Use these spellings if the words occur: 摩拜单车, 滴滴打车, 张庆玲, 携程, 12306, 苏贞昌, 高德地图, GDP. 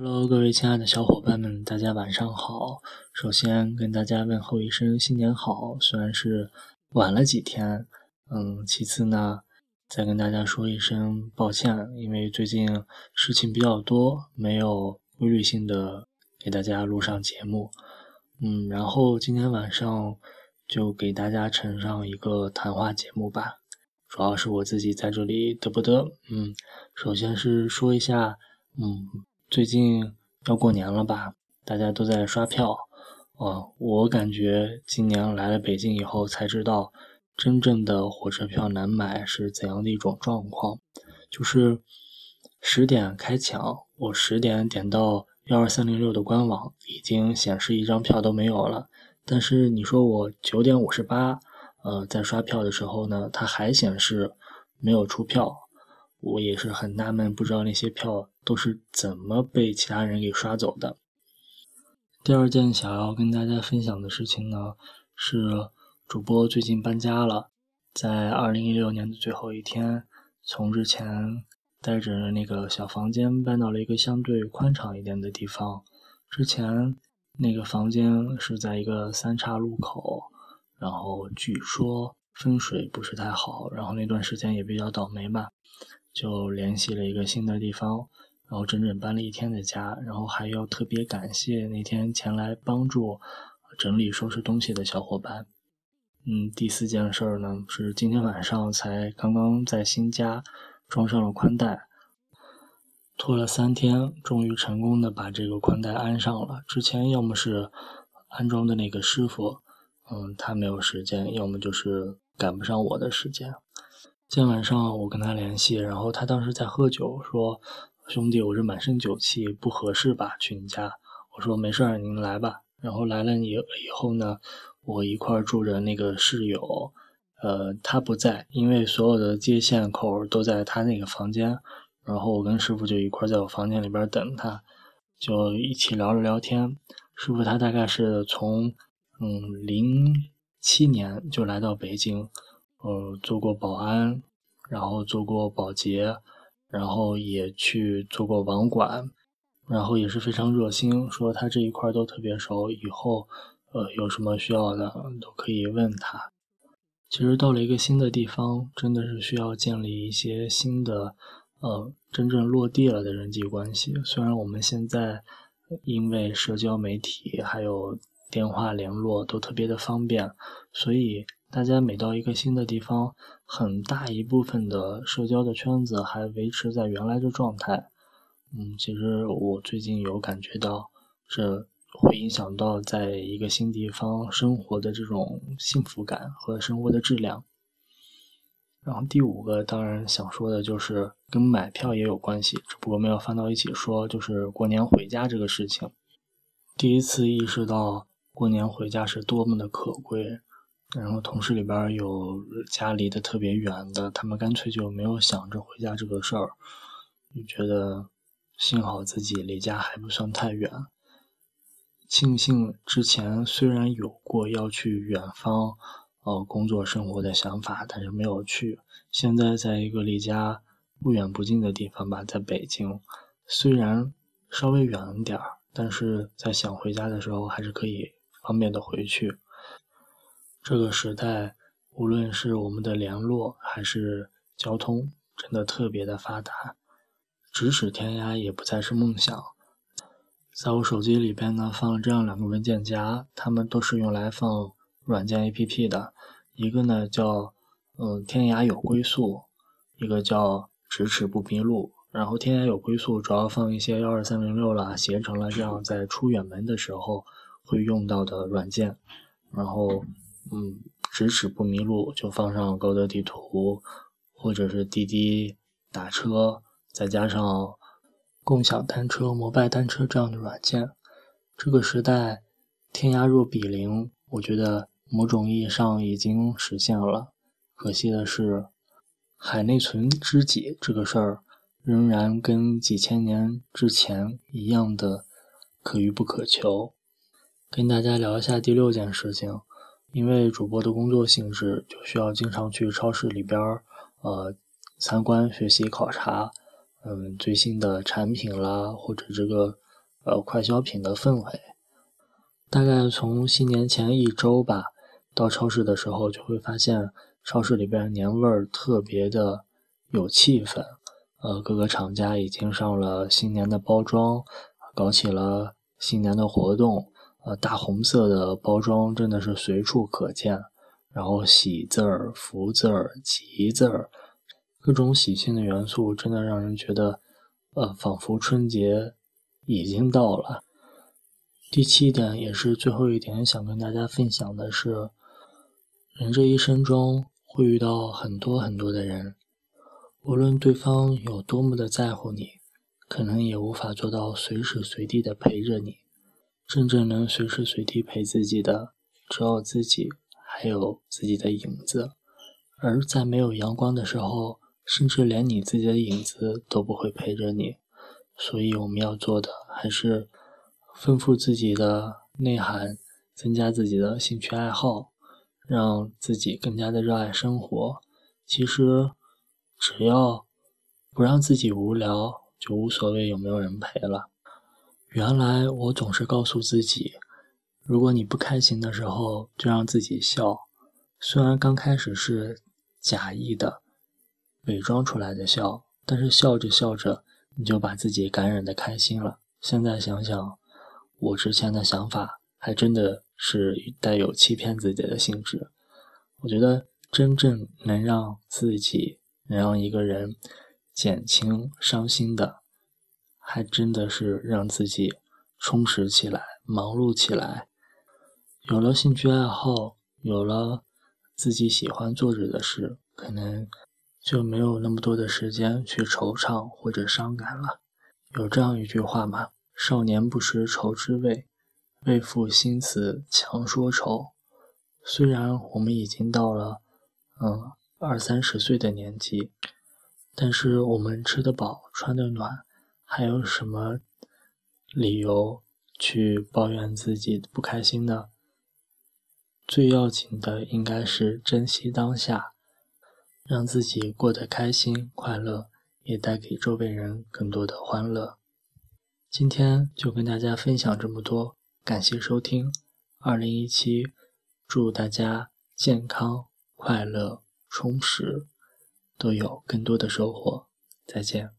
Hello， 各位亲爱的小伙伴们，大家晚上好。首先跟大家问候一声新年好，虽然是晚了几天，其次呢，再跟大家说一声抱歉，因为最近事情比较多，没有规律性的给大家录上节目。然后今天晚上就给大家呈上一个谈话节目吧，主要是我自己在这里嘚不嘚。首先是说一下，最近要过年了吧，大家都在刷票我感觉今年来了北京以后才知道真正的火车票难买是怎样的一种状况。就是10点开抢，我10点点到12306的官网已经显示一张票都没有了，但是你说我9点58在刷票的时候呢，它还显示没有出票，我也是很纳闷，不知道那些票都是怎么被其他人给刷走的。第二件想要跟大家分享的事情呢，是主播最近搬家了，在2016年的最后一天，从之前带着那个小房间搬到了一个相对宽敞一点的地方。之前那个房间是在一个三岔路口，然后据说风水不是太好，然后那段时间也比较倒霉吧，就联系了一个新的地方，然后整整搬了一天的家，然后还要特别感谢那天前来帮助整理收拾东西的小伙伴。第4件事呢，是今天晚上才刚刚在新家装上了宽带，拖了3天，终于成功的把这个宽带安上了。之前要么是安装的那个师傅，他没有时间，要么就是赶不上我的时间。今天晚上我跟他联系，然后他当时在喝酒，说兄弟我这满身酒气不合适吧，去你家。我说没事，您来吧。然后来了以后呢，我一块住着那个室友，他不在，因为所有的接线口都在他那个房间，然后我跟师傅就一块在我房间里边等他，就一起聊了聊天。师傅他大概是从07年就来到北京，做过保安，然后做过保洁，然后也去做过网管，然后也是非常热心，说他这一块都特别熟，以后有什么需要的都可以问他。其实到了一个新的地方，真的是需要建立一些新的真正落地了的人际关系。虽然我们现在因为社交媒体还有电话联络都特别的方便，所以大家每到一个新的地方，很大一部分的社交的圈子还维持在原来的状态。其实我最近有感觉到，这会影响到在一个新地方生活的这种幸福感和生活的质量。然后第5个当然想说的就是跟买票也有关系，只不过没有放到一起说，就是过年回家这个事情。第一次意识到过年回家是多么的可贵。然后同事里边有家离得特别远的，他们干脆就没有想着回家这个事儿，就觉得幸好自己离家还不算太远。庆幸之前虽然有过要去远方工作生活的想法，但是没有去。现在在一个离家不远不近的地方吧，在北京，虽然稍微远点儿，但是在想回家的时候还是可以方便的回去。这个时代，无论是我们的联络还是交通，真的特别的发达，咫尺天涯也不再是梦想。在我手机里边呢，放了这样2个文件夹，它们都是用来放软件 APP 的，一个呢叫天涯有归宿，一个叫咫尺不迷路。然后天涯有归宿主要放一些12306啦、携程啦，这样在出远门的时候会用到的软件。然后咫尺不迷路就放上高德地图或者是滴滴打车，再加上共享单车、摩拜单车这样的软件。这个时代天涯若比邻，我觉得某种意义上已经实现了。可惜的是，海内存知己这个事儿仍然跟几千年之前一样的可遇不可求。跟大家聊一下第6件事情。因为主播的工作性质，就需要经常去超市里边参观、学习、考察最新的产品啦，或者这个快消品的氛围。大概从新年前一周吧，到超市的时候就会发现超市里边年味儿特别的有气氛。各个厂家已经上了新年的包装，搞起了新年的活动。大红色的包装真的是随处可见，然后喜字儿、福字儿、吉字儿，各种喜庆的元素真的让人觉得仿佛春节已经到了。第七点也是最后一点想跟大家分享的是，人这一生中会遇到很多很多的人，无论对方有多么的在乎你，可能也无法做到随时随地的陪着你。真正能随时随地陪自己的只有自己，还有自己的影子。而在没有阳光的时候，甚至连你自己的影子都不会陪着你。所以我们要做的还是丰富自己的内涵，增加自己的兴趣爱好，让自己更加的热爱生活。其实只要不让自己无聊，就无所谓有没有人陪了。原来我总是告诉自己，如果你不开心的时候就让自己笑，虽然刚开始是假意的伪装出来的笑，但是笑着笑着你就把自己感染的开心了。现在想想，我之前的想法还真的是带有欺骗自己的性质。我觉得真正能让一个人减轻伤心的，还真的是让自己充实起来，忙碌起来。有了兴趣爱好，有了自己喜欢做着的事，可能就没有那么多的时间去惆怅或者伤感了。有这样一句话嘛，少年不识愁滋味，为赋新词强说愁。虽然我们已经到了二三十岁的年纪，但是我们吃得饱穿得暖，还有什么理由去抱怨自己不开心呢？最要紧的应该是珍惜当下，让自己过得开心快乐，也带给周围人更多的欢乐。今天就跟大家分享这么多，感谢收听2017，祝大家健康、快乐、充实，都有更多的收获。再见。